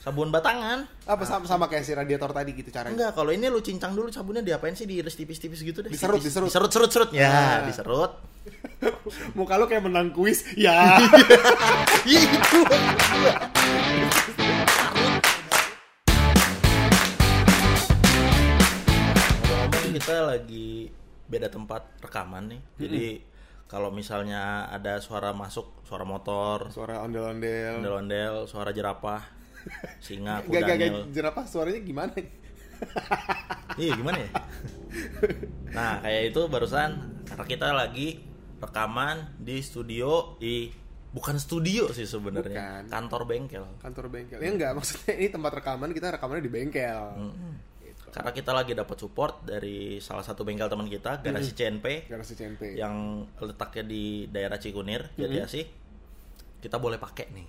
Sabun batangan. Apa sama kayak si radiator tadi gitu caranya? Enggak, kalau ini lu cincang dulu sabunnya, diapain sih? Diiris tipis-tipis gitu deh. Diserut. Ya, diserut. Muka lu kayak menang kuis. Ya. Itu. Kita lagi beda tempat rekaman nih. Jadi kalau misalnya ada suara masuk, suara motor, suara ondel-ondel, suara jerapah. Singa, kuda, jerapah suaranya gimana? Iya gimana ya? Nah kayak itu barusan, karena kita lagi rekaman di studio, bukan studio sih sebenarnya, kantor bengkel. Ya enggak, maksudnya ini tempat rekaman, kita rekamannya di bengkel. Gitu. Karena kita lagi dapat support dari salah satu bengkel teman kita, Garasi CNP, yang letaknya di daerah Cikunir, Jatiasih. Kita boleh pakai nih.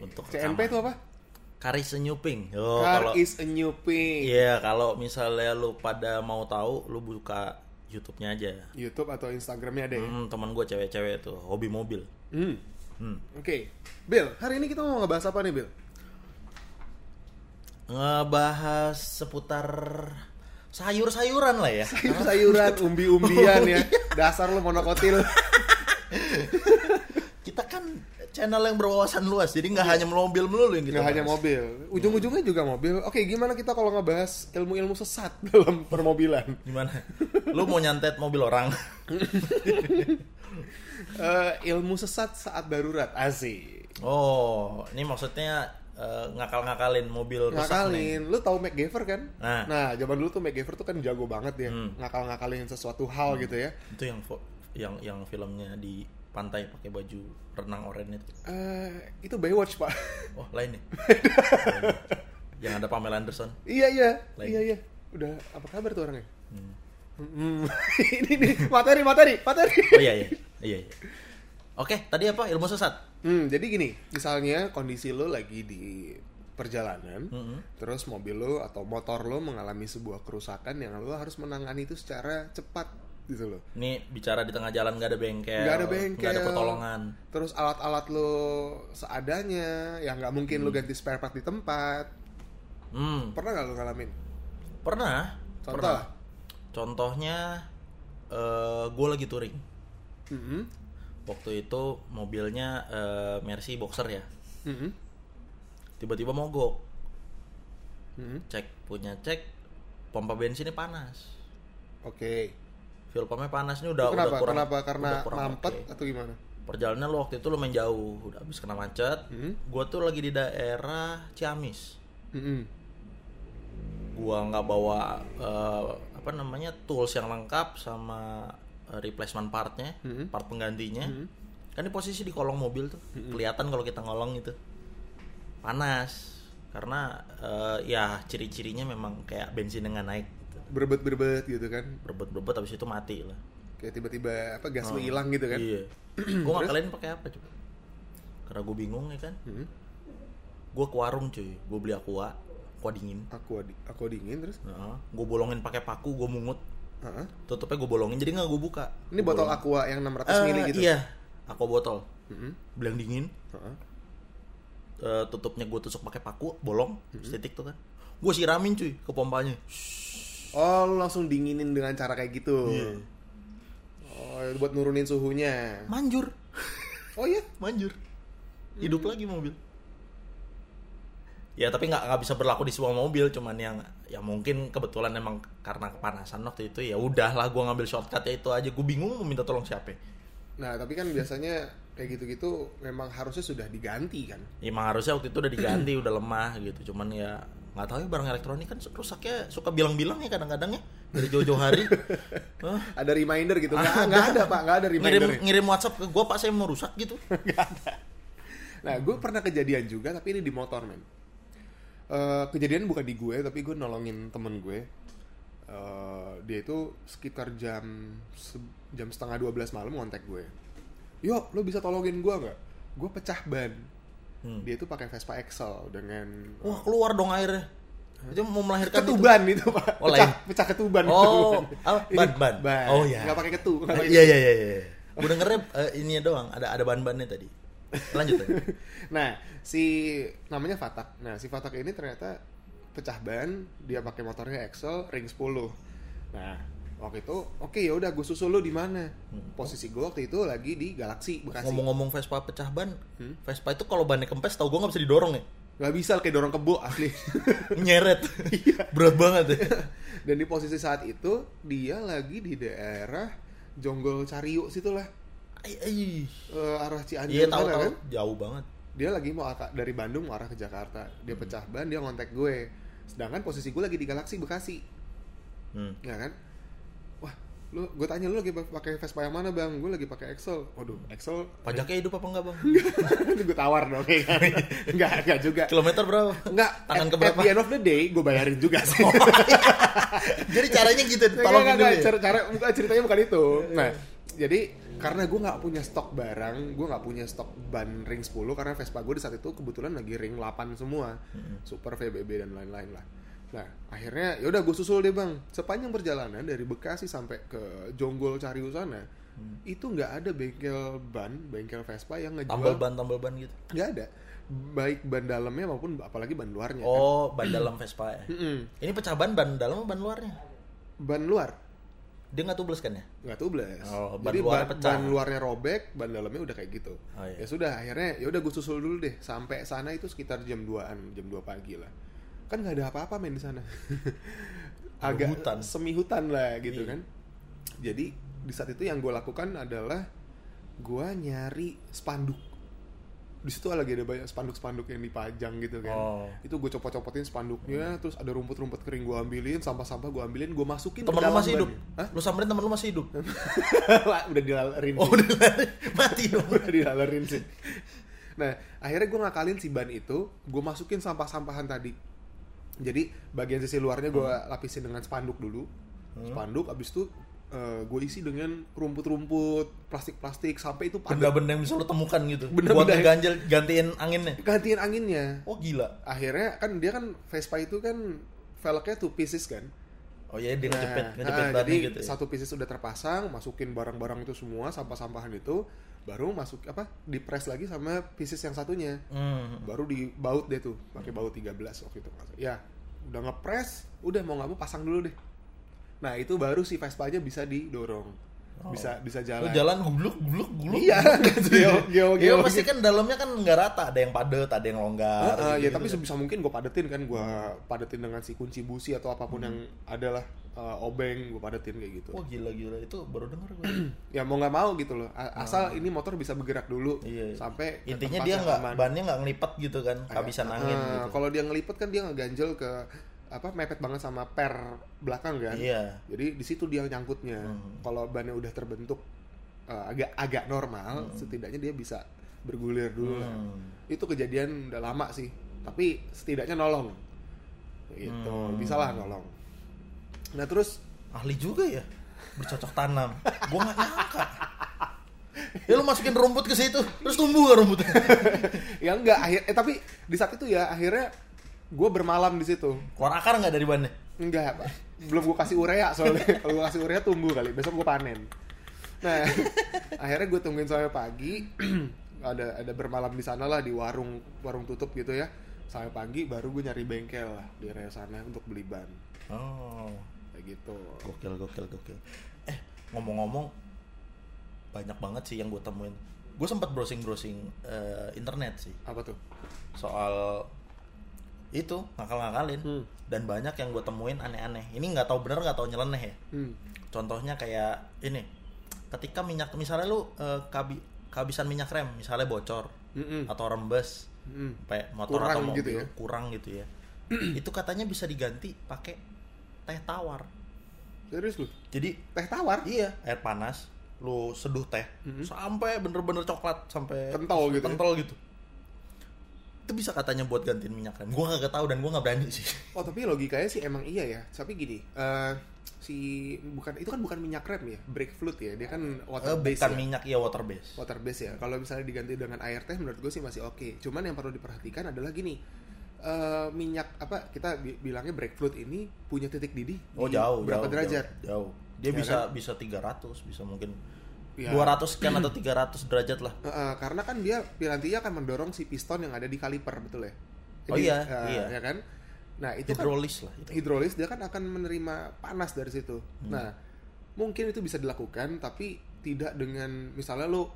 Untuk CNP itu apa? Car is a new pink. Iya, kalau misalnya lu pada mau tahu, lu buka YouTube-nya aja. YouTube atau Instagram-nya ada ya? Teman gue cewek-cewek tuh, hobi mobil. Oke. Bill, hari ini kita mau ngebahas apa nih, Bill? Ngebahas seputar sayur-sayuran lah ya. Sayur-sayuran, umbi-umbian ya. Dasar lu monokotil. Kita kan channel yang berwawasan luas, jadi nggak hanya mobil melulu yang kita bahas. Hanya mobil, ujung-ujungnya juga mobil. Oke, gimana kita kalau ngebahas ilmu-ilmu sesat dalam permobilan? Gimana? Lu mau nyantet mobil orang? Ilmu sesat saat darurat, asik. Oh, ini maksudnya ngakal-ngakalin mobil rusak nih. Lu tahu Mac Gyver kan? Nah, zaman dulu tuh Mac Gyver tuh kan jago banget ya, ngakal-ngakalin sesuatu hal gitu ya. Itu yang filmnya di pantai pakai baju renang oranye itu. Itu Baywatch, Pak. Oh, lain nih. Yang ada Pamela Anderson. Iya. Udah apa kabar tuh orangnya? Ini materi. Oh iya. Oke, tadi apa? Ilmu sesat. Jadi gini, misalnya kondisi lo lagi di perjalanan, terus mobil lo atau motor lo mengalami sebuah kerusakan yang lo harus menangani itu secara cepat. Gitu loh. Ini bicara di tengah jalan, gak ada bengkel, gak ada pertolongan. Terus alat-alat lo seadanya, ya gak mungkin lo ganti spare part di tempat. Pernah gak lo ngalamin? Pernah. Contoh? Contohnya, gue lagi touring. Waktu itu mobilnya Mercy Boxer ya. Tiba-tiba mogok. Cek, pompa bensinnya panas. Oke. Fuel pumpnya panas nih udah kurang, karena mampet atau gimana? Perjalanannya lo waktu itu lumayan jauh, udah habis kena macet. Gue tuh lagi di daerah Ciamis. Gue nggak bawa tools yang lengkap sama replacement partnya, part penggantinya. Kan di posisi di kolong mobil tuh, kelihatan kalau kita ngolong gitu panas, karena ya ciri-cirinya memang kayak bensin dengan naik. Berebet gitu kan habis itu mati lah, kayak tiba-tiba gas lu hilang gitu kan. Iya. Gue ngakalin pakai apa coba, karena gue bingung ya kan. Gue ke warung cuy, gue beli aqua dingin terus gue bolongin pakai paku, gue mungut tutupnya, gue bolongin jadi nggak gue buka. Ini gua botol bolongin. Aqua yang 600 ml gitu. Iya, aqua botol bilang dingin. Tutupnya gue tusuk pakai paku, bolong setitik tuh kan, gue siramin cuy ke pompanya. Oh, lu langsung dinginin dengan cara kayak gitu. Yeah. Oh, buat nurunin suhunya. Manjur. Oh iya, manjur. Hidup lagi mobil. Ya, tapi enggak bisa berlaku di semua mobil, cuman yang ya mungkin kebetulan emang karena kepanasan waktu itu, ya udahlah gua ngambil shortcut-nya itu aja. Gua bingung mau minta tolong siapa. Nah, tapi kan biasanya kayak gitu-gitu memang harusnya sudah diganti kan. Ya, emang harusnya waktu itu udah diganti, udah lemah gitu. Cuman ya nggak tahu ya, barang elektronik kan rusaknya suka bilang-bilang ya kadang-kadang ya dari jauh-jauh hari. Ada reminder gitu. Nggak ada reminder. Ngirim WhatsApp ke gue, Pak saya mau rusak gitu. Nggak ada. Nah gue pernah kejadian juga, tapi ini di motor men. Kejadian bukan di gue, tapi gue nolongin temen gue. Dia itu sekitar jam 11:30 malam ngontek gue. Yo, lo bisa tolongin gue nggak? Gue pecah ban. Dia itu pakai Vespa Excel dengan wah keluar dong airnya. Itu mau melahirkan ketuban itu Pak. Oh, pecah ketuban. Oh, ban. Oh ya. Enggak pakai ketu. Iya. Gue dengernya ini doang, ada ban-bannya tadi. Lanjut aja. Nah, si namanya Fatak. Nah, si Fatak ini ternyata pecah ban, dia pakai motornya Excel ring 10. Nah, waktu itu oke, ya udah gue susul lu di mana. Posisi gue waktu itu lagi di Galaxy Bekasi. Ngomong-ngomong Vespa pecah ban, Vespa itu kalau bannya kempes tau gue enggak bisa didorong ya. Gak bisa, kayak dorong kebo asli. Nyeret. Berat banget ya. Dan di posisi saat itu dia lagi di daerah Jonggol Cariu situlah. Arah Cianjur. Iya, tahu kan? Jauh banget. Dia lagi mau dari Bandung mau arah ke Jakarta. Dia pecah ban, dia ngontek gue. Sedangkan posisi gue lagi di Galaxy Bekasi. Ya kan? Wah, lu, gue tanya lu lagi pakai Vespa yang mana, Bang? Gue lagi pakai Excel. Waduh, Excel pajaknya hidup apa enggak, Bang? Gue tawar dong. Enggak juga. Kilometer berapa? Enggak. Tangan ke berapa? At the end of the day gue bayarin juga sih. Jadi caranya gitu, tolongin dulu. Cara ceritanya bukan itu. Nah, jadi karena gue nggak punya stok barang, gue nggak punya stok ban ring 10 karena Vespa gue di saat itu kebetulan lagi ring 8 semua, super VBB dan lain-lain lah. Nah akhirnya yaudah gue susul deh Bang. Sepanjang perjalanan dari Bekasi sampai ke Jonggol Cariu sana, itu nggak ada bengkel Vespa yang ngejual tambal ban gitu. Nggak ada, baik ban dalamnya maupun apalagi ban luarnya. Oh kan? Ban dalam Vespa ya. Ini pecah ban dalam atau ban luarnya? Ban luar. Dia nggak tubles kan ya? Nggak tubles. Oh, jadi ban luarnya robek, ban dalamnya udah kayak gitu. Oh, iya. Ya sudah, akhirnya ya udah gue susul dulu deh. Sampai sana itu sekitar jam 2-an, jam 2 pagi lah. Kan nggak ada apa-apa main di sana. Agak hutan. Semi hutan lah gitu kan. Jadi di saat itu yang gue lakukan adalah gue nyari spanduk. Di situ lagi ada banyak spanduk-spanduk yang dipajang gitu kan. Oh. Itu gue copot-copotin spanduknya, terus ada rumput-rumput kering gue ambilin, sampah-sampah gue ambilin, gue masukin. Temen lu masih hidup? Hah? Lu samperin temen lu masih hidup? Udah dilalerin. Oh, udah dilalerin. Mati dong. Udah dilalerin sih. Nah, akhirnya gue ngakalin si ban itu, gue masukin sampah-sampahan tadi. Jadi bagian sisi luarnya gue lapisin dengan spanduk dulu. Spanduk, abis itu gue isi dengan rumput-rumput, plastik-plastik, sampai itu benda-benda yang bisa lo temukan gitu. Buat ganjel, gantiin anginnya. Oh gila. Akhirnya kan dia kan Vespa itu kan velgnya 2 pieces kan. Oh iya, dia ngejepit banget gitu. Jadi ya, 1 pieces udah terpasang, masukin barang-barang itu semua, sampah-sampahan itu, baru masuk dipres lagi sama pieces yang satunya. Baru dibaut deh tuh, pakai baut 13 waktu itu. Ya, udah ngepres, udah mau enggak mau pasang dulu deh. Nah itu baru si Vespa aja bisa didorong, bisa jalan. Lu jalan guluk. Iya, geo. Pasti kan dalamnya kan nggak rata, ada yang padat, ada yang longgar. Ya gitu, tapi sebisa mungkin gue padetin kan, gue padetin dengan si kunci busi atau apapun yang adalah obeng, gue padetin kayak gitu. Wah gila itu baru denger gue. Ya mau nggak mau gitu loh, asal ini motor bisa bergerak dulu. Iya. Sampai intinya dia nggak, bannya nggak ngelipet gitu kan, kehabisan angin. Gitu. Kalau dia ngelipet kan dia ngeganjel ke mepet banget sama per belakang kan. Iya. Jadi di situ dia nyangkutnya. Kalau bannya udah terbentuk agak normal, setidaknya dia bisa bergulir dulu lah. Itu kejadian udah lama sih, tapi setidaknya nolong. Gitu, bisalah nolong. Nah, terus ahli juga ya bercocok tanam. Gua enggak nyangka. Ya lu masukin rumput ke situ, terus tumbuh enggak rumputnya? Ya enggak, tapi di saat itu ya akhirnya gue bermalam di situ. Keluar akar nggak dari bannya? Enggak, Pak. Belum gue kasih urea soalnya. Kalau gue kasih urea tumbuh kali. Besok gue panen. Nah, akhirnya gue tungguin sampai pagi. ada bermalam di sana lah, di warung tutup gitu ya. Sampai pagi baru gue nyari bengkel lah di area sana untuk beli ban. Oh, kayak gitu. Gokil. Ngomong-ngomong, banyak banget sih yang gue temuin. Gue sempat browsing internet sih. Apa tuh? Soal itu ngakal-ngakalin, dan banyak yang gue temuin aneh-aneh. Ini nggak tahu bener, nggak tahu nyeleneh ya. Contohnya kayak ini, ketika minyak, misalnya lu kehabisan minyak rem, misalnya bocor atau rembes, motor kurang atau mobil gitu ya. Kurang gitu ya. Itu katanya bisa diganti pakai teh tawar. Serius lu? Jadi teh tawar? Iya, air panas, lu seduh teh sampai bener-bener coklat, sampai kental gitu. Itu bisa katanya buat gantiin minyak rem. Gue gak tahu dan gue gak berani sih. Oh tapi logikanya sih emang iya ya. Tapi gini, itu kan bukan minyak rem ya, brake fluid ya. Dia kan water base. Bukan ya, minyak ya, water base. Water base ya. Kalau misalnya diganti dengan air teh, menurut gue sih masih oke. Cuman yang perlu diperhatikan adalah gini, minyak kita bilangnya brake fluid ini punya titik didih. Oh jauh. Berapa derajat? Jauh. Dia ya bisa kan? Bisa 300, bisa mungkin ya. 200 sekian atau 300 derajat lah. Karena kan dia nantinya akan mendorong si piston yang ada di kaliper, betul ya? Jadi, iya. Ya kan? Nah, itu hidrolis kan, lah. Itu. Hidrolis dia kan akan menerima panas dari situ. Nah, mungkin itu bisa dilakukan tapi tidak dengan misalnya lo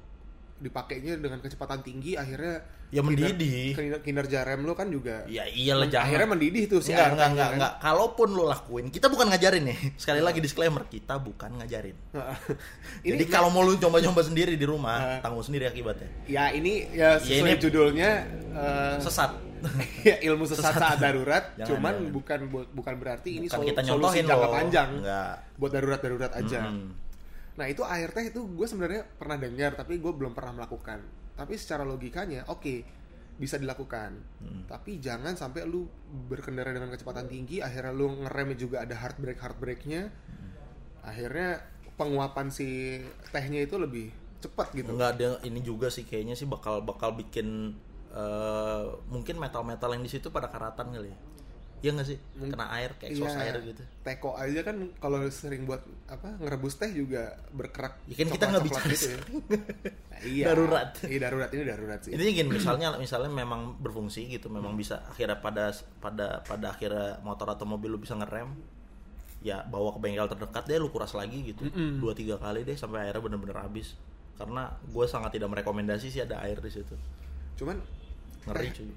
dipakainya dengan kecepatan tinggi akhirnya ya mendidih. Kinerja rem lo kan juga. Ya iyalah jangan. Akhirnya mendidih tuh sih. Enggak. Kalaupun lo lakuin, kita bukan ngajarin nih. Sekali lagi disclaimer, kita bukan ngajarin. Jadi kalau mau lo coba-coba sendiri di rumah, tanggung sendiri akibatnya. Ya ini ya sesuai ini, judulnya sesat. Ya, ilmu sesat saat darurat, jangan, cuman jangan. bukan berarti ini solusi jangka panjang. Enggak. Buat darurat-darurat aja. Nah itu ART itu gue sebenarnya pernah dengar tapi gue belum pernah melakukan. Tapi secara logikanya oke, bisa dilakukan. Tapi jangan sampai lu berkendara dengan kecepatan tinggi, akhirnya lu ngeremnya juga ada hard brake-nya. Akhirnya penguapan si tehnya itu lebih cepat gitu. Enggak ada ini juga sih kayaknya sih bakal bikin mungkin metal-metal yang di situ pada karatan kali ya. Iya enggak sih? Kena air kayak exhaust air gitu. Teko aja kan kalau sering buat apa ngerebus teh juga berkerak. Ya kan kita enggak bicara gitu ya. Nah, iya. Darurat. Iya, darurat ini darurat sih. Ini gini, misalnya memang berfungsi gitu, memang bisa akhirnya pada akhirnya motor atau mobil lu bisa ngerem. Ya bawa ke bengkel terdekat deh, lu kuras lagi gitu. 2-3 kali deh sampai airnya benar-benar habis. Karena gue sangat tidak merekomendasi sih ada air di situ. Cuman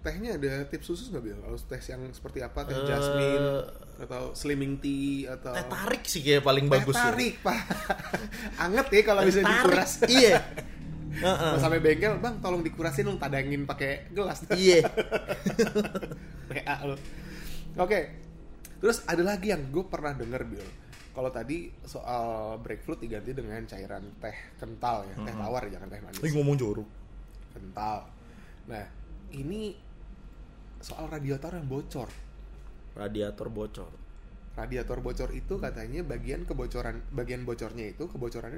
tehnya ada tips khusus nggak Bil? Kalau teh yang seperti apa? Teh jasmine atau slimming tea atau teh tarik sih kayak paling bagus. Teh tarik ya. Pak, anget ya kalau bisa dikuras. Iya. Sampai bengkel, bang tolong dikurasin dong, tadangin pakai gelas. Iya. PA lo. Oke. Terus ada lagi yang gue pernah denger Bil. Kalau tadi soal brake fluid diganti dengan cairan teh kental ya, teh tawar jangan teh manis. Lagi ngomong jorok. Kental. Nah, ini soal radiator yang bocor. Radiator bocor itu katanya bagian kebocorannya itu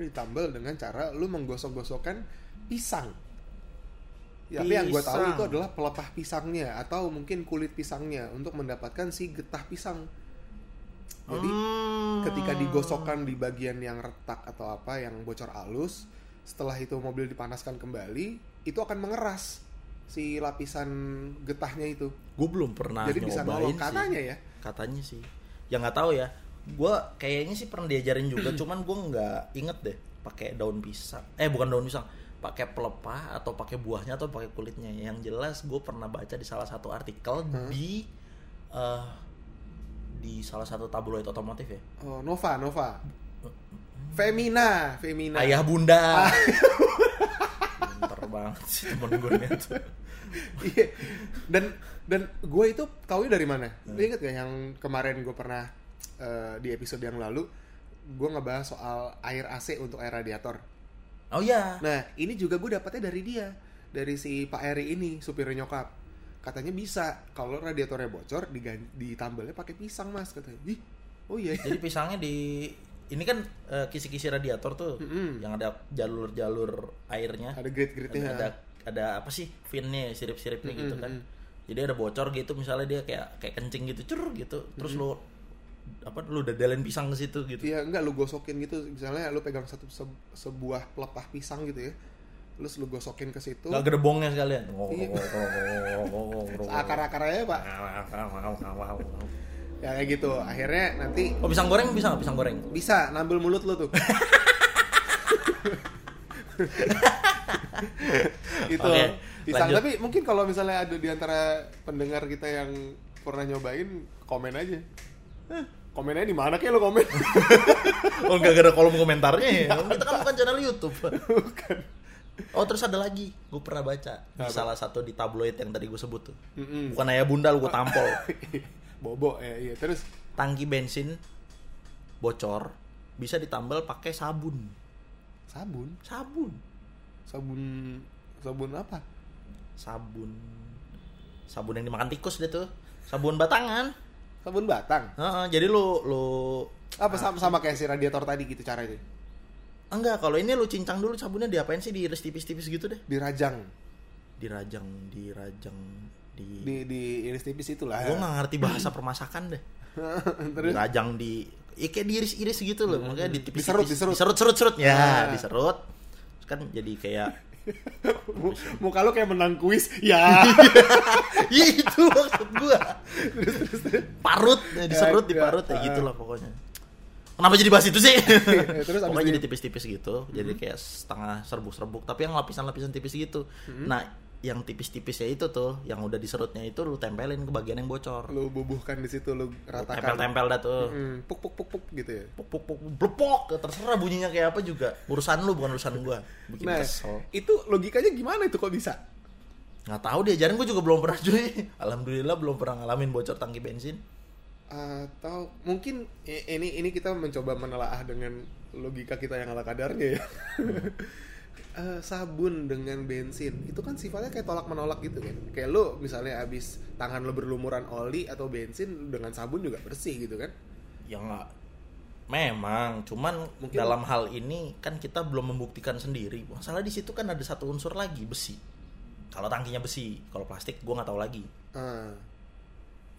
ditambal dengan cara lu menggosok-gosokkan pisang. Ya, tapi yang gue tahu itu adalah pelepah pisangnya atau mungkin kulit pisangnya untuk mendapatkan si getah pisang. Jadi ketika digosokkan di bagian yang retak atau apa yang bocor halus, setelah itu mobil dipanaskan kembali, itu akan mengeras si lapisan getahnya itu. Gue belum pernah jadi nyobain. Jadi bisa nolong katanya sih. Ya. Katanya sih. Ya nggak tahu ya. Gue kayaknya sih pernah diajarin juga, cuman gue nggak inget deh. Pakai daun pisang. Bukan daun pisang. Pakai pelepah atau pakai buahnya atau pakai kulitnya. Yang jelas gue pernah baca di salah satu artikel di salah satu tabloid otomotif ya. Oh, Nova. Femina. Ayah bunda. Banget sih temen gue itu. Iya. Dan gue itu taunya dari mana? Lu inget gak yang kemarin gue pernah di episode yang lalu gue ngebahas soal air AC untuk air radiator. Oh iya. Nah ini juga gue dapatnya dari dia, dari si Pak Eri ini, supir nyokap. Katanya bisa kalau radiatornya bocor ditambalnya pakai pisang mas katanya. Ih, oh iya. Jadi pisangnya di ini kan kisi-kisi radiator tuh yang ada jalur-jalur airnya. Ada grit-gritnya. Ada apa sih? Finnya, sirip-siripnya gitu kan. Jadi ada bocor gitu misalnya dia kayak kencing gitu, cur gitu. Terus lu dadelin pisang ke situ gitu. Iya, enggak lu gosokin gitu. Misalnya lu pegang sebuah pelepah pisang gitu ya. Terus lu gosokin ke situ. Enggak gerbongnya sekalian. Akar-akarnya, Pak. Ya kayak gitu, akhirnya nanti pisang goreng bisa nggak? Pisang goreng bisa, nambel mulut lo tuh. Itu okay, pisang lanjut. Tapi mungkin kalau misalnya ada diantara pendengar kita yang pernah nyobain, komen aja. Komennya di mana kayak lo komen? Oh nggak ada kolom komentarnya ya? Kita kan bukan channel YouTube. Bukan. Oh terus ada lagi, gue pernah baca di salah satu di tabloid yang tadi gue sebut tuh. Bukan ayah bunda lo gue tampol. Bobo ya, iya. Terus tangki bensin bocor bisa ditambal pakai sabun. Sabun apa? Sabun yang dimakan tikus deh tuh. Sabun batangan. Sabun batang. Jadi lu apa sama kayak si radiator tadi gitu cara itu? Enggak, kalau ini lu cincang dulu sabunnya, diapain sih? Diiris tipis-tipis gitu deh. Dirajang. Di iris tipis itulah. Gue nggak ngerti bahasa permasakan deh. Dirajang kayak diiris-iris gitu loh, makanya diserut-serut ya, diserut. kan jadi kayak muka lu kayak menang kuis ya. Itu maksud gua. Parut ya, diserut diparut ya gitulah pokoknya. Kenapa jadi bahas itu sih? Terus pokoknya jadi tipis-tipis gitu, jadi kayak setengah serbuk-serbuk tapi yang lapisan-lapisan tipis gitu. Nah yang tipis-tipisnya itu tuh, yang udah diserutnya itu lu tempelin ke bagian yang bocor. Lu bubuhkan di situ, lu ratakan. Tempel-tempel dah tuh. Puk puk puk puk gitu ya. Puk puk puk blepok, terserah bunyinya kayak apa juga. Urusan lu bukan urusan gua. Bikin nah, kesel. Itu logikanya gimana itu kok bisa? Enggak tahu diajarin gua juga belum pernah cuy. Alhamdulillah belum pernah ngalamin bocor tangki bensin. Atau mungkin ini kita mencoba menelaah dengan logika kita yang ala kadarnya ya. Sabun dengan bensin itu kan sifatnya kayak tolak menolak gitu kan, kayak lo misalnya abis tangan lo berlumuran oli atau bensin dengan sabun juga bersih gitu kan? Ya nggak, memang cuman mungkin dalam hal ini kan kita belum membuktikan sendiri. Masalah di situ kan ada satu unsur lagi, besi. Kalau tangkinya besi, kalau plastik gue nggak tahu lagi.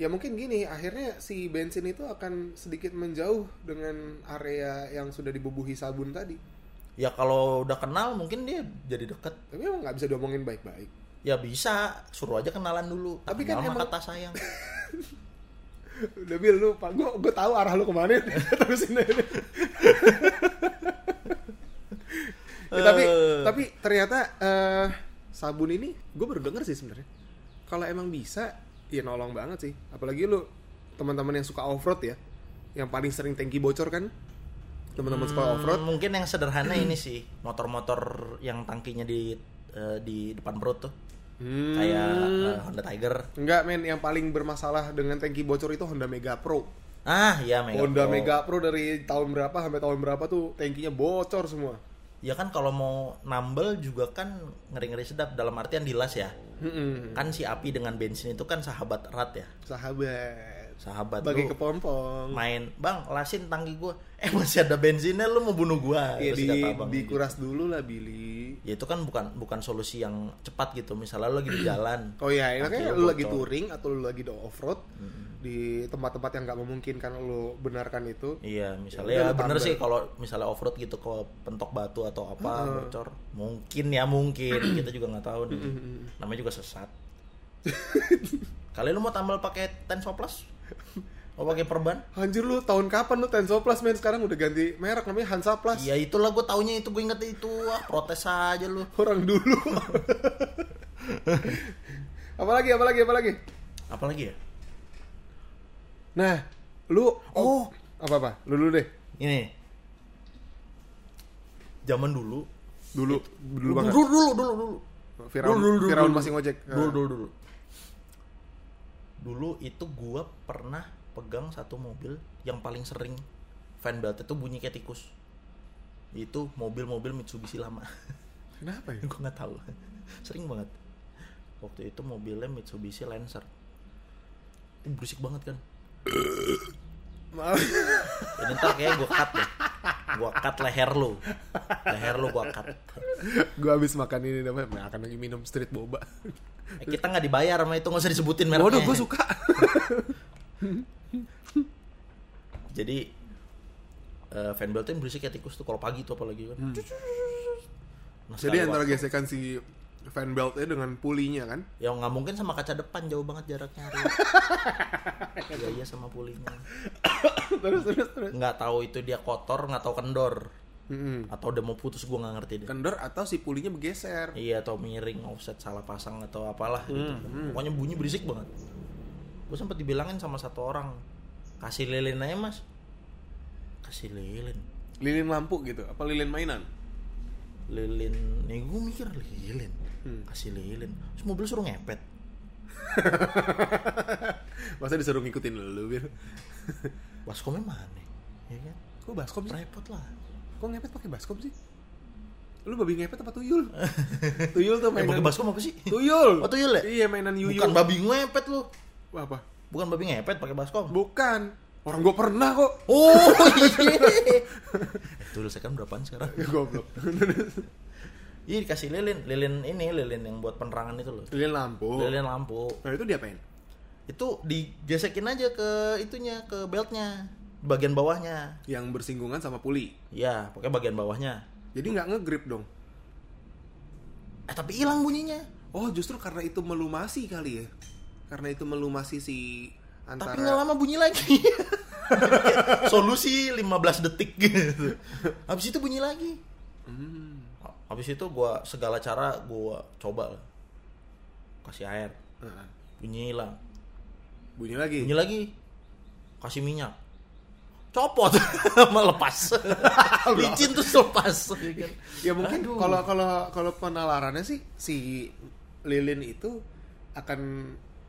Ya mungkin gini, akhirnya si bensin itu akan sedikit menjauh dengan area yang sudah dibubuhi sabun tadi. Ya kalau udah kenal mungkin dia jadi deket. Tapi emang gak bisa diomongin baik-baik? Ya bisa, suruh aja kenalan dulu. Tapi kan emang kata sayang. Udah Bil, lu, gue tahu arah lu kemana. Terusin aja. Ya, tapi ternyata sabun ini gue baru denger sih sebenarnya. Kalau emang bisa, ya nolong banget sih. Apalagi lu teman-teman yang suka off-road ya, yang paling sering tangki bocor kan teman-teman sekolah offroad. Mungkin yang sederhana ini sih, motor-motor yang tangkinya di depan perut tuh. Kayak Honda Tiger. Enggak men, yang paling bermasalah dengan tangki bocor itu Honda Mega Pro. Ah iya Mega Honda Pro. Mega Pro dari tahun berapa sampai tahun berapa tuh tangkinya bocor semua. Ya kan kalau mau nambel juga kan ngeri-ngeri sedap dalam artian dilas ya. Kan si api dengan bensin itu kan sahabat erat ya. Sahabat bagi kepompong main bang lasin tangki gue masih ada bensinnya lu mau bunuh gue ya, dikuras gitu. Dulu lah Billy ya itu kan bukan solusi yang cepat gitu misalnya lu lagi di jalan oh iya makanya lu lagi touring atau lu lagi off road di tempat-tempat yang nggak memungkinkan lu benarkan itu iya misalnya ya, bener sih kalau misalnya off road gitu ke pentok batu atau apa bocor mungkin kita juga nggak tahu nih namanya juga sesat. Kali lu mau tambal pakai Tensoplas? Oh pakai perban? Anjir lu tahun kapan lu Tensoplas men, sekarang udah ganti merek namanya Hansaplas. Ya itulah gue taunya itu, gue inget itu. Wah, protes aja lu. Orang dulu. Apalagi ya? Nah, lu apa-apa? Lu dulu deh. Ini. Zaman dulu. Dulu banget. Firaun masih ngojek. Dulu itu gue pernah pegang satu mobil yang paling sering fan belt itu bunyi kayak tikus. Itu mobil-mobil Mitsubishi lama. Kenapa ya? Gue nggak tahu. Sering banget. Waktu itu mobilnya Mitsubishi Lancer. Itu berisik banget kan? Maaf. Ini ntar kayaknya gue cut deh. Gue cut leher lu gue cut. Gue abis makan ini namanya, makan lagi minum street boba. Kita nggak dibayar sama itu, nggak usah disebutin mereknya. Waduh, gue suka. Jadi fan belt yang berisik kayak tikus tuh kalau pagi tuh apalagi kan. Nah, jadi antara gesekan si fan beltnya dengan pulinya kan? Ya nggak mungkin sama kaca depan, jauh banget jaraknya. Ya iya sama pulinya. terus. Nggak tahu itu dia kotor, nggak tahu kendor. Atau udah mau putus, gue nggak ngerti deh. Kendor atau si pulinya bergeser. Iya, atau miring, offset, salah pasang atau apalah gitu. Pokoknya bunyi berisik banget. Gue sempet dibilangin sama satu orang, kasih lilin aja mas. Kasih lilin. Lilin lampu gitu? Apa lilin mainan? Lilin, nih gue mikir lilin. Kasih lilin. Terus mobil suruh ngepet. Masa disuruh ngikutin lu Bir? Baskomnya mana? Ya kan? Kok baskom sih? Repot lah. Kok ngepet pakai baskom sih? Lu babi ngepet apa tuyul? Tuyul tuh mainan. Pakai baskom apa sih? Tuyul. Oh tuyul ya? Iya mainan yuyul. Bukan babi ngepet lu. Apa? Bukan babi ngepet pakai baskom. Bukan. Orang gue pernah kok. Oh iya. Tuyul saya kan berapaan sekarang? Goblok. Iya dikasih lilin yang buat penerangan itu loh. Lilin lampu. Nah itu diapain? Itu digesekin aja ke itunya, ke beltnya. Bagian bawahnya yang bersinggungan sama puli. Iya, pokoknya bagian bawahnya. Jadi nggak ngegrip dong. tapi hilang bunyinya. Oh, justru karena itu melumasi kali ya. Karena itu melumasi si antara. Tapi nggak lama bunyi lagi. Solusi 15 detik gitu. Habis itu bunyi lagi. Habis itu gua segala cara gua coba. Kasih air. Bunyi hilang. Bunyi lagi. Bunyi lagi. Kasih minyak. Copot. Melepas. Licin terus lepas. Ya mungkin kalau penalarannya sih si lilin itu akan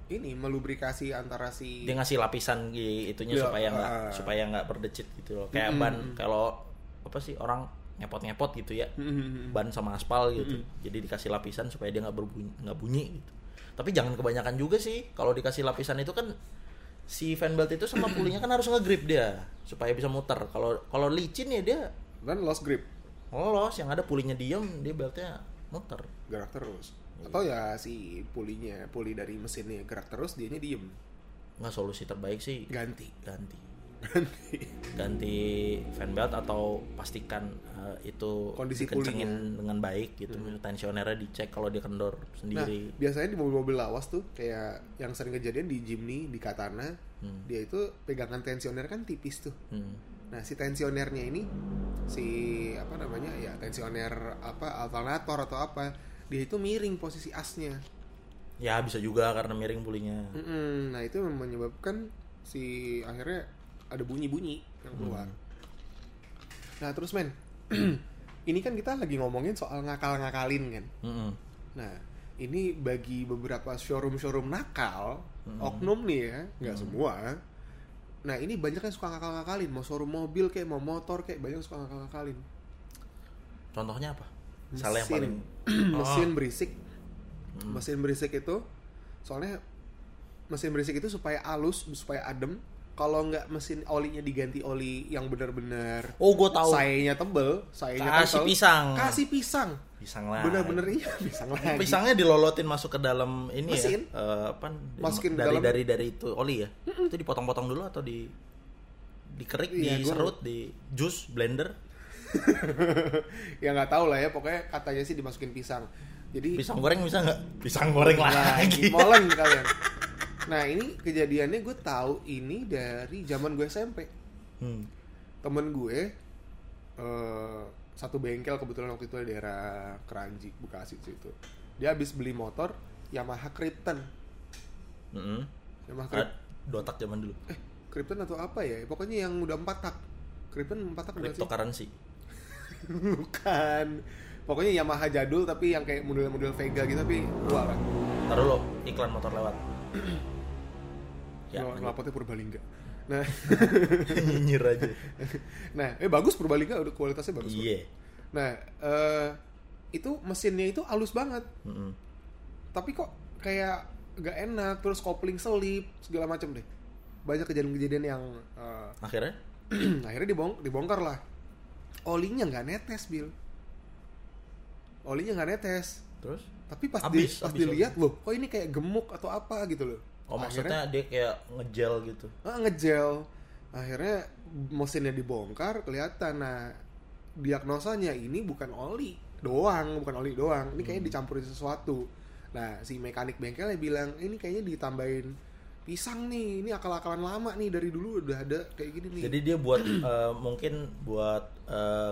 ini melubrikasi antara si dia ngasih lapisan di itunya ya, supaya nggak berdecit gitu loh. Kayak ban kalau apa sih orang ngepot-ngepot gitu ya. Ban sama aspal gitu. Jadi dikasih lapisan supaya dia nggak bunyi gitu. Tapi jangan kebanyakan juga sih. Kalau dikasih lapisan itu kan si fan belt itu sama pulinya kan harus nge-grip dia supaya bisa muter. Kalau licin ya dia kan lost grip. Lolos, yang ada pulinya diam, dia beltnya muter. Gerak terus. Atau ya si puli dari mesinnya gerak terus, dianya diem. Nggak, solusi terbaik sih ganti fan belt atau pastikan itu kondisi dikencengin dengan baik gitu. Tensionernya dicek kalau dia kendor sendiri. Nah, biasanya di mobil-mobil lawas tuh kayak yang sering kejadian di Jimny, di Katana, dia itu pegangan tensioner kan tipis tuh. Nah, si tensionernya ini si apa namanya ya, tensioner apa alternator atau apa, dia itu miring posisi asnya. Ya bisa juga karena miring pulinya. Nah itu menyebabkan si akhirnya ada bunyi-bunyi yang keluar. Nah terus men, ini kan kita lagi ngomongin soal ngakal-ngakalin kan. Nah ini bagi beberapa showroom-showroom nakal, oknum nih ya, nggak semua. Nah ini banyak yang suka ngakal-ngakalin, mau showroom mobil kayak mau motor kayak, banyak yang suka ngakal-ngakalin. Contohnya apa? Salah yang paling mesin berisik. Mesin berisik itu soalnya mesin berisik itu supaya halus, supaya adem. Kalau enggak mesin olinya diganti oli yang benar-benar. Oh, gua tahu. Sayanya tebel, sayanya kasih tebel. Kasih pisang. Pisang lah. Benar-benar iya, pisang lah. Pisangnya dilolotin masuk ke dalam ini mesin. Ya. Masukin dari itu oli ya. Itu dipotong-potong dulu atau dikerik, iya, diserut, di jus blender. Ya nggak tahu lah ya, pokoknya katanya sih dimasukin pisang. Jadi pisang goreng bisa nggak? Pisang goreng lagi. Molen kalian. Nah ini kejadiannya gue tahu ini dari zaman gue SMP. Temen gue satu bengkel kebetulan waktu itu di daerah Kranji, Bekasi situ. Dia habis beli motor Yamaha Crypton. Yamaha Crypton. 2 tak zaman dulu. Crypton atau apa ya? Pokoknya yang udah 4 tak. Crypton 4 tak. Cryptocurrency. Bukan, pokoknya Yamaha jadul tapi yang kayak model-model Vega gitu tapi luar. Taruh lo iklan motor lewat. Ya, ngelapotnya Purbalingga. Nah, nyinyir aja. Nah, bagus Purbalingga, udah kualitasnya bagus. Iya. Yeah. Nah, itu mesinnya itu halus banget. Tapi kok kayak gak enak, terus kopling selip segala macam deh. Banyak kejadian-kejadian yang akhirnya akhirnya dibongkar lah. Olinya nggak netes, Bil. Olinya nggak netes. Terus? Tapi pas abis dilihat loh, kok ini kayak gemuk atau apa gitu loh. Oh, akhirnya, maksudnya dia kayak ngejel gitu. Ngejel. Akhirnya mesinnya dibongkar, kelihatan. Nah, diagnosanya ini bukan oli doang. Ini kayaknya dicampurin sesuatu. Nah, si mekanik bengkelnya bilang, ini kayaknya ditambahin pisang nih, ini akal-akalan lama nih, dari dulu udah ada kayak gini nih. Jadi dia buat mungkin buat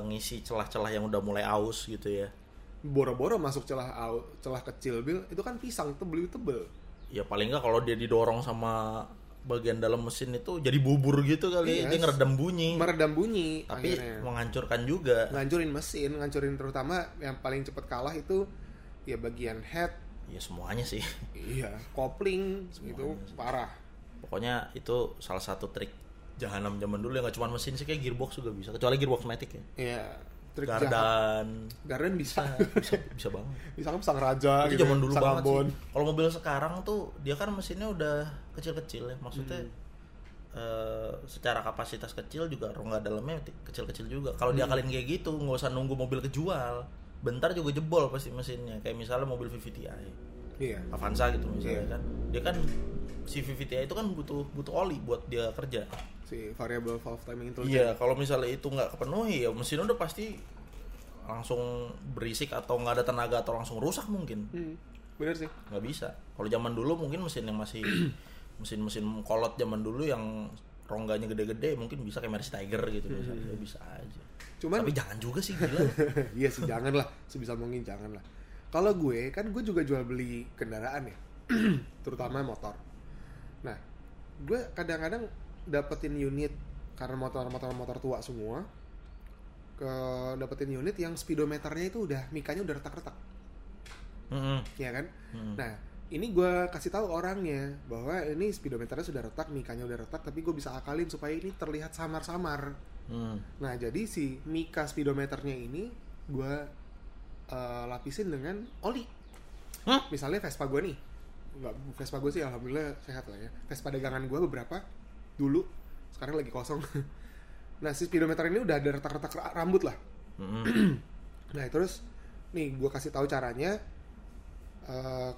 ngisi celah-celah yang udah mulai aus gitu ya. Boro-boro masuk celah kecil, Bil, itu kan pisang tebel. Ya paling nggak kalau dia didorong sama bagian dalam mesin itu jadi bubur gitu kali, yes. Dia meredam bunyi, tapi akhirnya menghancurkan juga. Ngancurin mesin, terutama yang paling cepat kalah itu ya bagian head. Ya semuanya sih. Iya, kopling itu parah. Pokoknya itu salah satu trik jahanam zaman dulu ya, nggak cuma mesin sih, kayak gearbox juga bisa. Kecuali gearbox matic ya. Iya. Trik Gardan bisa banget. Bisa kan sang raja itu gitu. Zaman dulu sang banget Ambon. Sih. Kalau mobil sekarang tuh dia kan mesinnya udah kecil-kecil ya. Maksudnya secara kapasitas kecil juga, rongga dalamnya kecil-kecil juga. Kalau diakalin kayak gitu, nggak usah nunggu mobil kejual. Bentar juga jebol pasti mesinnya. Kayak misalnya mobil VVTi, Avanza gitu misalnya, kan dia kan si VVTi itu kan butuh oli buat dia kerja, si variable valve timing itu. Iya, kalau misalnya itu nggak kepenuhi ya mesin udah pasti langsung berisik atau nggak ada tenaga atau langsung rusak mungkin. Bener sih. Nggak bisa. Kalau zaman dulu mungkin mesin yang masih mesin-mesin kolot zaman dulu yang rongganya gede-gede mungkin bisa kayak Mercy Tiger gitu. Bisa aja. Cuman, tapi jangan juga sih, gila. Iya sih, jangan lah. Sebisa mungkin jangan lah. Kalau gue, kan gue juga jual beli kendaraan ya. Terutama motor. Nah, gue kadang-kadang dapetin unit karena motor tua semua. Dapetin unit yang speedometernya itu udah mikanya udah retak-retak. Iya kan? Nah, ini gue kasih tahu orangnya bahwa ini speedometernya sudah retak, mikanya udah retak, tapi gue bisa akalin supaya ini terlihat samar-samar. Nah, jadi si mika speedometernya ini gue lapisin dengan oli. Misalnya Vespa gue nih, nggak, Vespa gue sih alhamdulillah sehat lah ya. Vespa dagangan gue beberapa dulu, sekarang lagi kosong. Nah, si speedometer ini udah ada retak-retak rambut lah. Nah, terus nih gue kasih tahu caranya.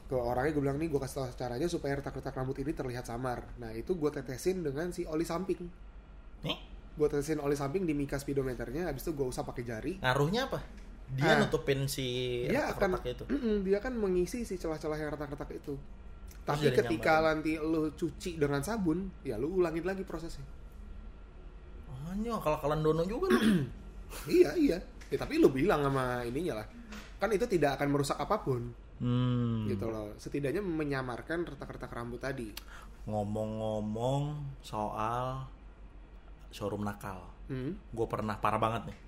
Ke orangnya gue bilang, nih gue kasih tau caranya supaya retak-retak rambut ini terlihat samar. Nah, itu gue tetesin dengan si oli samping. Gue tetesin oli samping di mika speedometernya. Abis itu gue usap pakai jari. Ngaruhnya apa? Dia nutupin si retak-retak itu. Dia kan mengisi si celah-celah yang retak-retak itu. Tapi ketika nanti lo cuci dengan sabun, ya lo ulangin lagi prosesnya. Hanya akal-akalan dono juga lo. Iya. Ya, tapi lo bilang sama ininya lah, kan itu tidak akan merusak apapun. Gitu loh, setidaknya menyamarkan retak-retak rambut tadi. Ngomong-ngomong soal showroom nakal, gue pernah parah banget nih.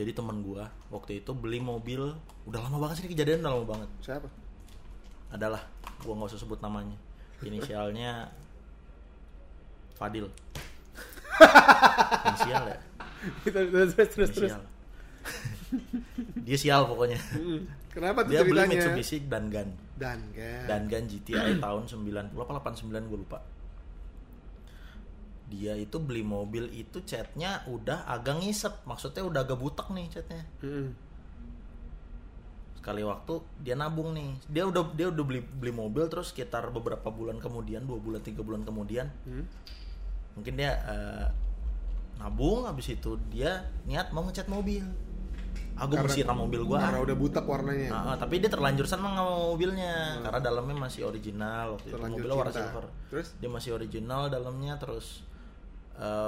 Jadi temen gue waktu itu beli mobil, udah lama banget sih kejadian, udah lama banget. Siapa? Adalah, gue gak usah sebut namanya, inisialnya Fadil. Inisial ya. Terus. Dia sial pokoknya. Kenapa tuh dia ceritanya? Beli Mitsubishi Dan Gan GT tahun 90 apa 89 gue lupa. Dia itu beli mobil itu catnya udah agak ngisep, maksudnya udah agak butek nih catnya. Sekali waktu dia nabung nih, dia udah beli mobil, terus sekitar beberapa bulan kemudian, 2 bulan 3 bulan kemudian, mungkin dia nabung, habis itu dia niat mau ngecat mobil. Aku bersih sama mobil gue karena udah butek warnanya. Tapi dia terlanjur seneng sama mobilnya. Karena dalamnya masih original waktu itu. Mobilnya warna silver. Terus? Dia masih original dalamnya, terus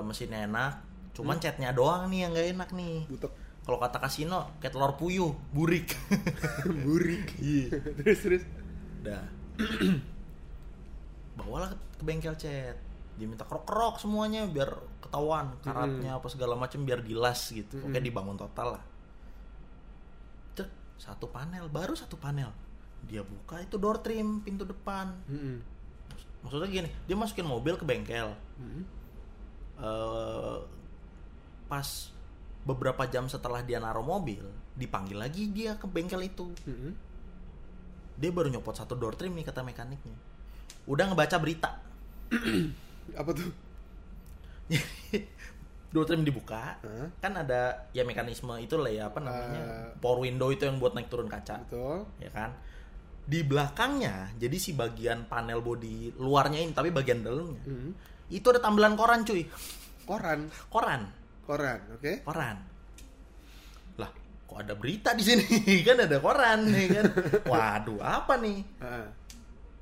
mesinnya enak. Cuman catnya doang nih yang gak enak nih. Butek. Kalau kata Kasino, kayak telur puyuh, burik. Burik. Iya. Terus. Dah. Bawalah ke bengkel cat. Dia minta krok-krok semuanya biar ketahuan karatnya apa segala macam, biar dilas gitu. Oke, dibangun total lah. Baru satu panel dia buka itu door trim pintu depan. Maksudnya gini, dia masukin mobil ke bengkel. Pas beberapa jam setelah dia naruh mobil, dipanggil lagi dia ke bengkel itu. Dia baru nyopot satu door trim nih, kata mekaniknya udah ngebaca berita. Apa tuh? Door trim dibuka, kan ada ya mekanisme itu lah ya, apa namanya, power window itu yang buat naik turun kaca. Betul. Ya kan? Di belakangnya, jadi si bagian panel body luarnya ini, tapi bagian dalamnya, itu ada tampilan koran, cuy. Koran, oke. Koran. Lah, kok ada berita di sini? Kan ada koran nih kan. Waduh, apa nih?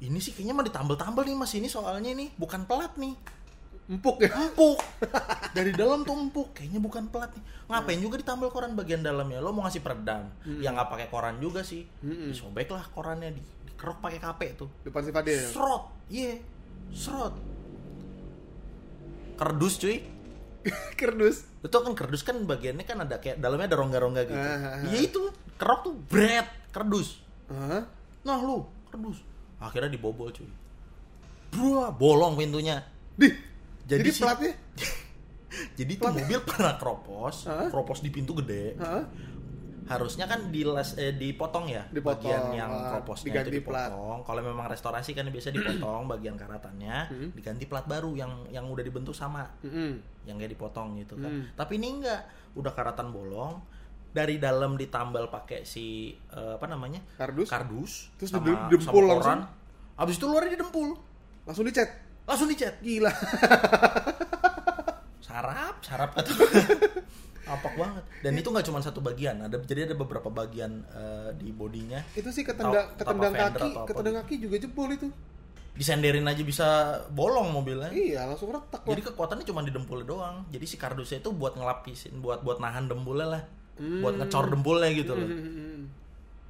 Ini sih kayaknya mah ditambel-tambel nih mas, ini soalnya ini bukan pelat nih. Empuk ya? Empuk. Dari dalam tuh empuk. Kayaknya bukan pelat nih. Ngapain juga ditambal koran bagian dalamnya? Lo mau ngasih peredam. Ya gak pakai koran juga sih. Disobek lah korannya, dikerok pakai KP tuh. Depan si Fadil. Srot. Iya. Yeah. Srot. Kerdus, cuy. Kerdus. Itu kan kerdus kan bagiannya kan ada kayak dalamnya ada rongga-rongga gitu. Ya itu kerok tuh bret, kerdus. Nah lu, kerdus. Akhirnya dibobol, cuy. Bro, bolong pintunya. Dih. Jadi pelatnya? Jadi tuh mobil pernah keropos, keropos di pintu gede. Harusnya kan dipotong ya, dipotong, bagian yang keroposnya itu dipotong. Kalau memang restorasi kan biasanya dipotong bagian karatannya, diganti plat baru yang udah dibentuk sama, yang kayak dipotong gitu kan. Tapi ini enggak, udah karatan bolong, dari dalam ditambal pakai si apa namanya? Kardus. Terus didempul langsung. Abis itu luarnya didempul, langsung dicet. Gila. Sarap kata. Apak banget. Dan itu nggak cuma satu bagian, ada jadi ada beberapa bagian di bodinya. Itu sih ketendang kaki juga jebol itu. Disenderin aja bisa bolong mobilnya. Iya, langsung retak. Jadi kekuatannya cuma di dempul doang. Jadi si kardusnya itu buat ngelapisin, buat nahan dempulnya lah. Buat ngecor dempulnya gitu loh.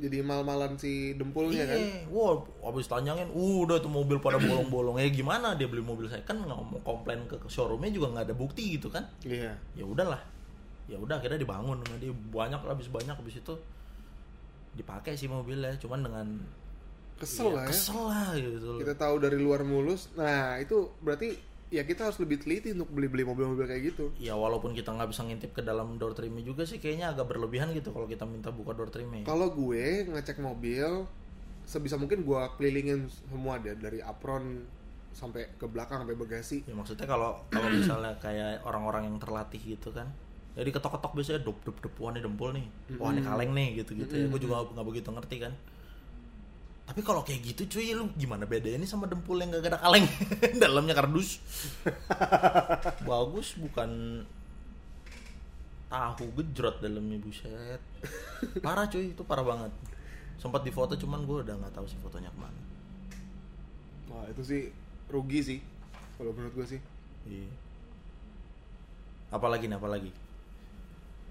Jadi mal-malan si dempulnya kan. Iya, wow, abis tanyain, udah tuh mobil pada bolong-bolong. Ya gimana dia beli mobil saya kan, nggak mau komplain ke showroomnya juga nggak ada bukti gitu kan. Iya. Ya udahlah. Ya udah akhirnya dibangun sama dia, banyak habis itu dipakai sih mobilnya, cuman dengan kesel lah gitu. Kita tahu dari luar mulus. Nah, itu berarti ya kita harus lebih teliti untuk beli-beli mobil-mobil kayak gitu. Ya walaupun kita nggak bisa ngintip ke dalam door trimnya juga sih, kayaknya agak berlebihan gitu kalau kita minta buka door trimnya. Kalau gue ngecek mobil sebisa mungkin gue kelilingin semua deh, dari apron sampai ke belakang sampai bagasi. Ya maksudnya kalau misalnya kayak orang-orang yang terlatih gitu kan. Jadi ketok-ketok biasanya dup-dup-dup, wah ini dempul nih, wah ini kaleng nih gitu-gitu ya. Gue juga gak begitu ngerti kan. Tapi kalau kayak gitu cuy, lu gimana bedanya nih sama dempul yang gak ada kaleng? Dalamnya kardus. Bagus bukan tahu gejrot dalamnya, buset. Parah cuy, itu parah banget. Sempat difoto cuman gue udah gak tahu sih fotonya kemana. Wah itu sih rugi sih kalau menurut gue sih. Iya. Apalagi?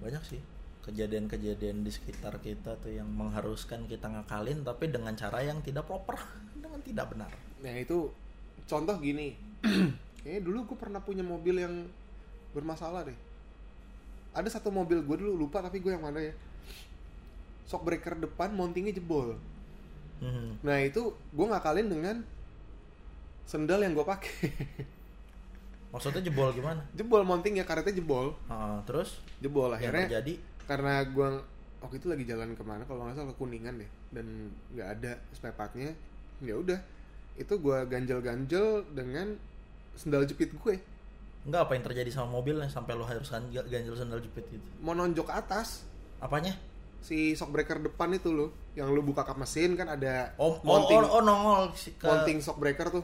Banyak sih kejadian-kejadian di sekitar kita tuh yang mengharuskan kita ngakalin tapi dengan cara yang tidak proper, dengan tidak benar. Nah itu contoh gini, kayaknya dulu gue pernah punya mobil yang bermasalah deh. Ada satu mobil gue dulu, lupa tapi gue yang mana ya, shock breaker depan mountingnya jebol. Nah itu gue ngakalin dengan sendal yang gue pakai. Maksudnya jebol gimana? Jebol mountingnya, karetnya jebol. Terus? Jebol akhirnya. Yang terjadi? Karena gue waktu itu lagi jalan kemana, kalau nggak salah ke Kuningan deh, dan nggak ada spare partnya. Ya udah, itu gue ganjel-ganjel dengan sendal jepit gue. Enggak, apa yang terjadi sama mobilnya sampai lo harus ganjel sendal jepit gitu? Mau nonjok ke atas. Apanya? Si shock breaker depan itu lo, yang lo buka kap mesin kan ada mounting. Nongol. Mounting shock breaker tuh.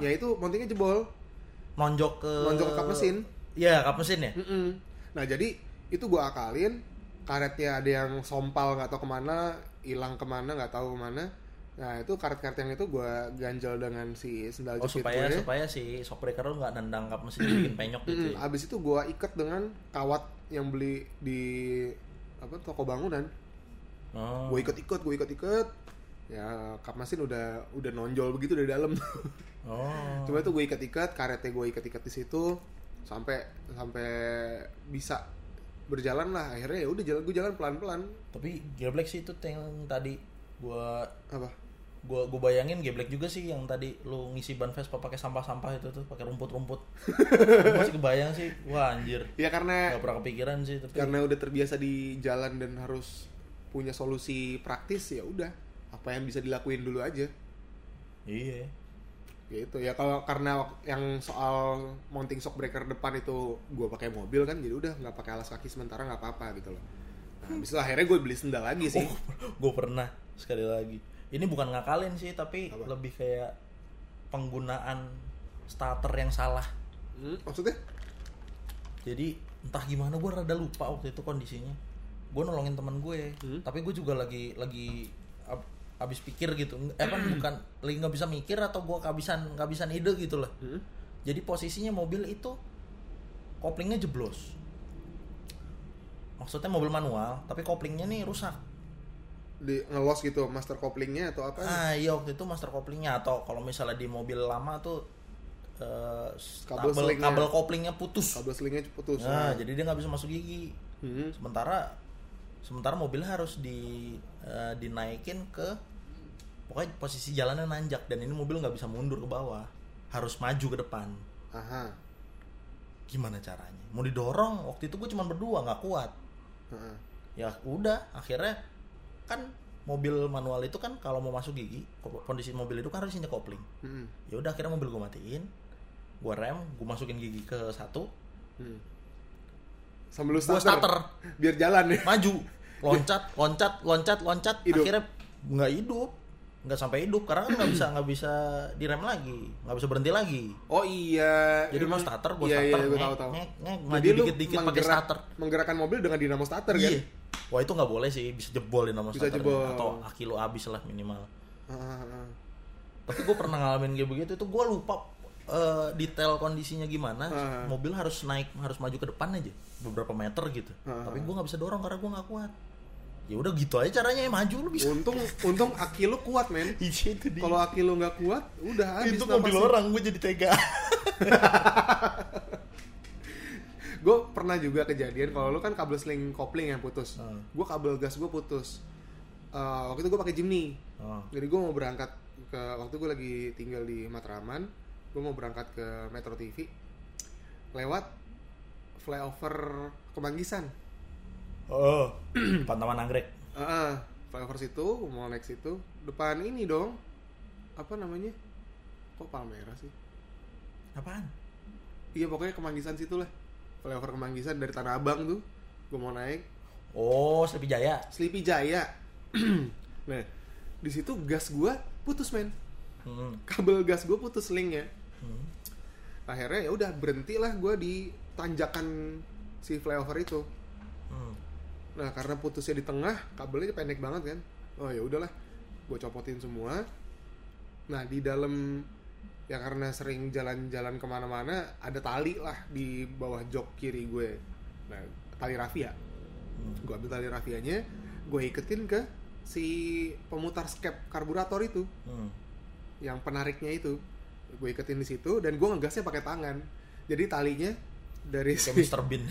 Ya itu mountingnya jebol. Nonjok ke kap mesin. Iya, kap mesin ya? Nah jadi itu gue akalin, karetnya ada yang sompal gak tahu kemana, hilang kemana, gak tahu kemana. Nah itu karet-karet yang itu gue ganjel dengan si sendal jepit supaya gue, supaya si shock breaker lu gak nendang kap mesin bikin penyok gitu. Abis itu gue ikat dengan kawat yang beli di toko bangunan. Gue ikat-ikat. Ya kap mesin udah nonjol begitu dari dalam. Cuma itu gue ikat-ikat, karetnya gue ikat-ikat di situ sampai bisa berjalan lah. Akhirnya ya udah gue jalan pelan-pelan. Tapi geblek sih itu yang tadi gue bayangin geblek juga sih yang tadi lu ngisi ban Vespa pakai sampah-sampah itu tuh, pakai rumput-rumput. Masih kebayang sih, wah anjir. Ya karena nggak pernah kepikiran sih, tapi karena udah terbiasa di jalan dan harus punya solusi praktis, ya udah apa yang bisa dilakuin dulu aja. Iya. Gitu ya, kalau karena yang soal mounting shock breaker depan itu gue pakai mobil kan, jadi udah nggak pakai alas kaki sementara, nggak apa-apa gitu loh. Nah, habis itu akhirnya gue beli sendal lagi sih. Gue pernah sekali lagi. Ini bukan ngakalin sih, tapi lebih kayak penggunaan starter yang salah. Maksudnya? Jadi entah gimana gue rada lupa waktu itu kondisinya. Gue nolongin teman gue, tapi gue juga lagi abis pikir gitu, bukan lagi nggak bisa mikir atau gue kehabisan ide gitu lah. Jadi posisinya mobil itu koplingnya jeblos, maksudnya mobil manual tapi koplingnya nih rusak, ngelos gitu master koplingnya atau apa? Iya waktu itu master koplingnya, atau kalau misalnya di mobil lama tuh kabel koplingnya putus. Kabel slingnya putus. Nah, jadi dia nggak bisa masuk gigi. Sementara mobilnya harus dinaikin ke, pokoknya posisi jalannya nanjak, dan ini mobil nggak bisa mundur ke bawah, harus maju ke depan. Gimana caranya? Mau didorong? Waktu itu gue cuma berdua, nggak kuat. Ya udah, akhirnya kan mobil manual itu kan kalau mau masuk gigi, kondisi mobil itu kan harus injek kopling. Ya udah akhirnya mobil gue matiin, gue rem, gue masukin gigi ke satu. Sambil starter biar jalan ya, maju, loncat, akhirnya nggak hidup nggak sampai hidup karena kan nggak bisa direm lagi, nggak bisa berhenti lagi. Oh iya, jadi mau starter buat iya, starter iya, nggak dikit-dikit pakai starter, menggerakkan mobil dengan dinamo starter iya. Kan wah itu nggak boleh sih, bisa jebol dinamo starter atau aki lo abis lah minimal. Tapi gue pernah ngalamin kayak begitu, itu gue lupa detail kondisinya gimana. Mobil harus naik, harus maju ke depan aja beberapa meter gitu. Tapi gue nggak bisa dorong karena gue nggak kuat. Ya udah gitu aja caranya, ya maju lu bisa. Untung aki lu kuat, men. Kalau aki lu nggak kuat, udah habis. Itu mobil orang, gue jadi tega. Gue pernah juga kejadian, kalau lu kan kabel sling kopling yang putus. Gue kabel gas gue putus. Waktu itu gue pakai Jimny. Jadi gue mau berangkat ke, waktu gue lagi tinggal di Matraman, gue mau berangkat ke Metro TV. Lewat flyover Kemanggisan. Oh, Pantaman Anggrek. Flyover situ, mau naik situ. Depan ini dong. Apa namanya? Kok Palmera sih? Apaan? Iya pokoknya Kemanggisan situ lah. Flyover Kemanggisan dari Tanah Abang tuh. Gue mau naik. Oh, Sleepy Jaya. Sleepy Jaya. Nah, di situ gas gue putus, men. Kabel gas gue putus linknya. Akhirnya ya udah berhentilah gue di tanjakan si flyover itu. Nah karena putusnya di tengah, kabelnya pendek banget kan. Oh ya udahlah, gue copotin semua. Nah di dalam, ya karena sering jalan-jalan kemana-mana, ada tali lah di bawah jok kiri gue. Nah tali rafia, gue ambil tali rafianya, gue iketin ke si pemutar skep karburator itu, yang penariknya itu. Gue iketin di situ dan gue ngegasnya pakai tangan. Jadi talinya dari si Mr. Bean.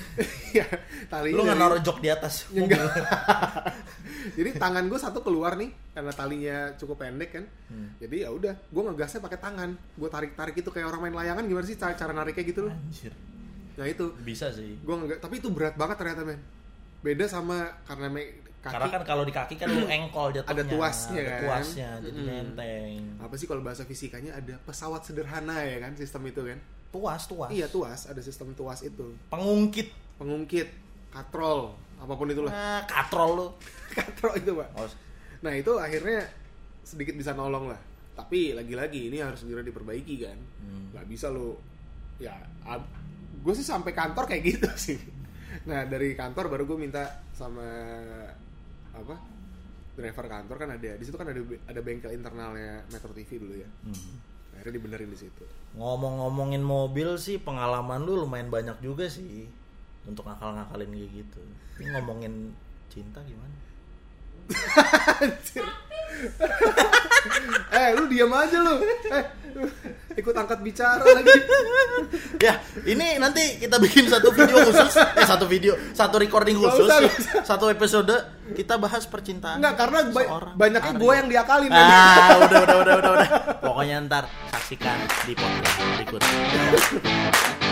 Ya, talinya. Lu enggak naruh jok di atas. Jadi tangan gue satu keluar nih karena talinya cukup pendek kan. Jadi ya udah, gue ngegasnya pakai tangan. Gue tarik-tarik itu kayak orang main layangan, gimana sih cara nariknya gitu loh. Anjir. Nah itu. Bisa sih. Gue enggak, tapi itu berat banget ternyata, men. Beda sama karena kaki. Karena kan kalau di kaki kan lu engkol jatuhnya. Ada tuasnya kan. Ada tuasnya, jadi menteng. Apa sih kalau bahasa fisikanya ada pesawat sederhana ya kan sistem itu kan. Tuas. Iya, tuas, ada sistem tuas itu. Pengungkit, katrol, apapun itulah. Nah, katrol lu. Katrol itu, Pak. Oh. Nah, itu akhirnya sedikit bisa nolong lah. Tapi lagi-lagi ini harus segera diperbaiki kan. Enggak bisa lu. Ya, gue sih sampai kantor kayak gitu sih. Nah, dari kantor baru gue minta sama driver kantor, kan ada di situ kan ada bengkel internalnya Metro TV dulu ya. Akhirnya dibenerin di situ. Ngomongin mobil sih, pengalaman lu lumayan banyak juga sih untuk ngakal-ngakalin kayak gitu. Ini ngomongin cinta gimana? Lu diam aja lu. Ikut angkat bicara lagi. Ya, ini nanti kita bikin satu video khusus, satu recording khusus, satu episode kita bahas percintaan. Enggak, karena banyaknya gue yang diakalin. Udah. Pokoknya ntar saksikan di podcast berikutnya.